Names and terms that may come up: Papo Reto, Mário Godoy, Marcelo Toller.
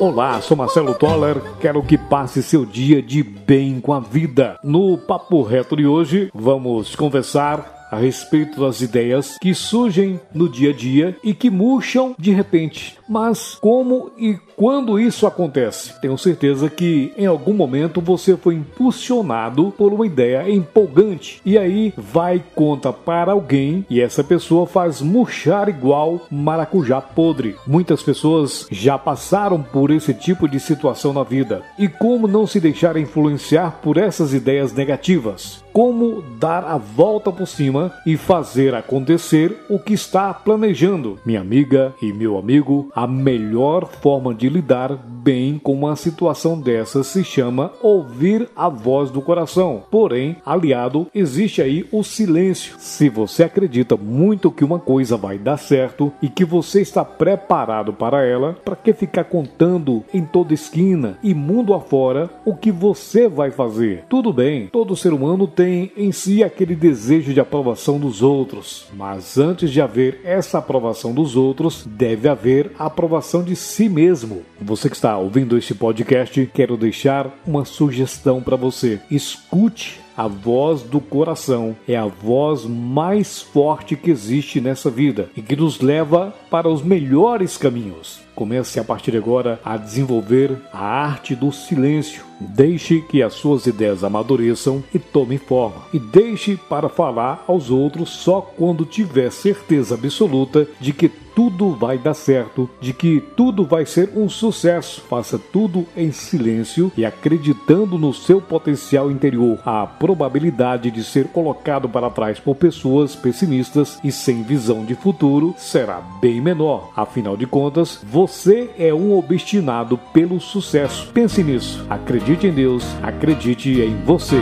Olá, sou Marcelo Toller, quero que passe seu dia de bem com a vida. No Papo Reto de hoje, vamos conversar a respeito das ideias que surgem no dia a dia e que murcham de repente. Mas como e quando isso acontece? Tenho certeza que em algum momento você foi impulsionado por uma ideia empolgante e aí vai conta para alguém e essa pessoa faz murchar igual maracujá podre. Muitas pessoas já passaram por esse tipo de situação na vida. E como não se deixar influenciar por essas ideias negativas? Como dar a volta por cima e fazer acontecer o que está planejando? Minha amiga e meu amigo, a melhor forma de lidar bem com uma situação dessa se chama ouvir a voz do coração. Porém, aliado, existe aí o silêncio. Se você acredita muito que uma coisa vai dar certo e que você está preparado para ela, para que ficar contando em toda esquina e mundo afora o que você vai fazer? Tudo bem, todo ser humano tem em si aquele desejo de aprovação dos outros, mas antes de haver essa aprovação dos outros, deve haver a aprovação de si mesmo. Você que está ouvindo este podcast, quero deixar uma sugestão para você. Escute a voz do coração, é a voz mais forte que existe nessa vida e que nos leva para os melhores caminhos. Comece a partir de agora a desenvolver a arte do silêncio. Deixe que as suas ideias amadureçam e tomem forma. E deixe para falar aos outros só quando tiver certeza absoluta de que tudo vai dar certo, de que tudo vai ser um sucesso. Faça tudo em silêncio e acreditando no seu potencial interior. A probabilidade de ser colocado para trás por pessoas pessimistas e sem visão de futuro será bem menor. Afinal de contas, você é um obstinado pelo sucesso. Pense nisso, acredite em Deus, acredite em você.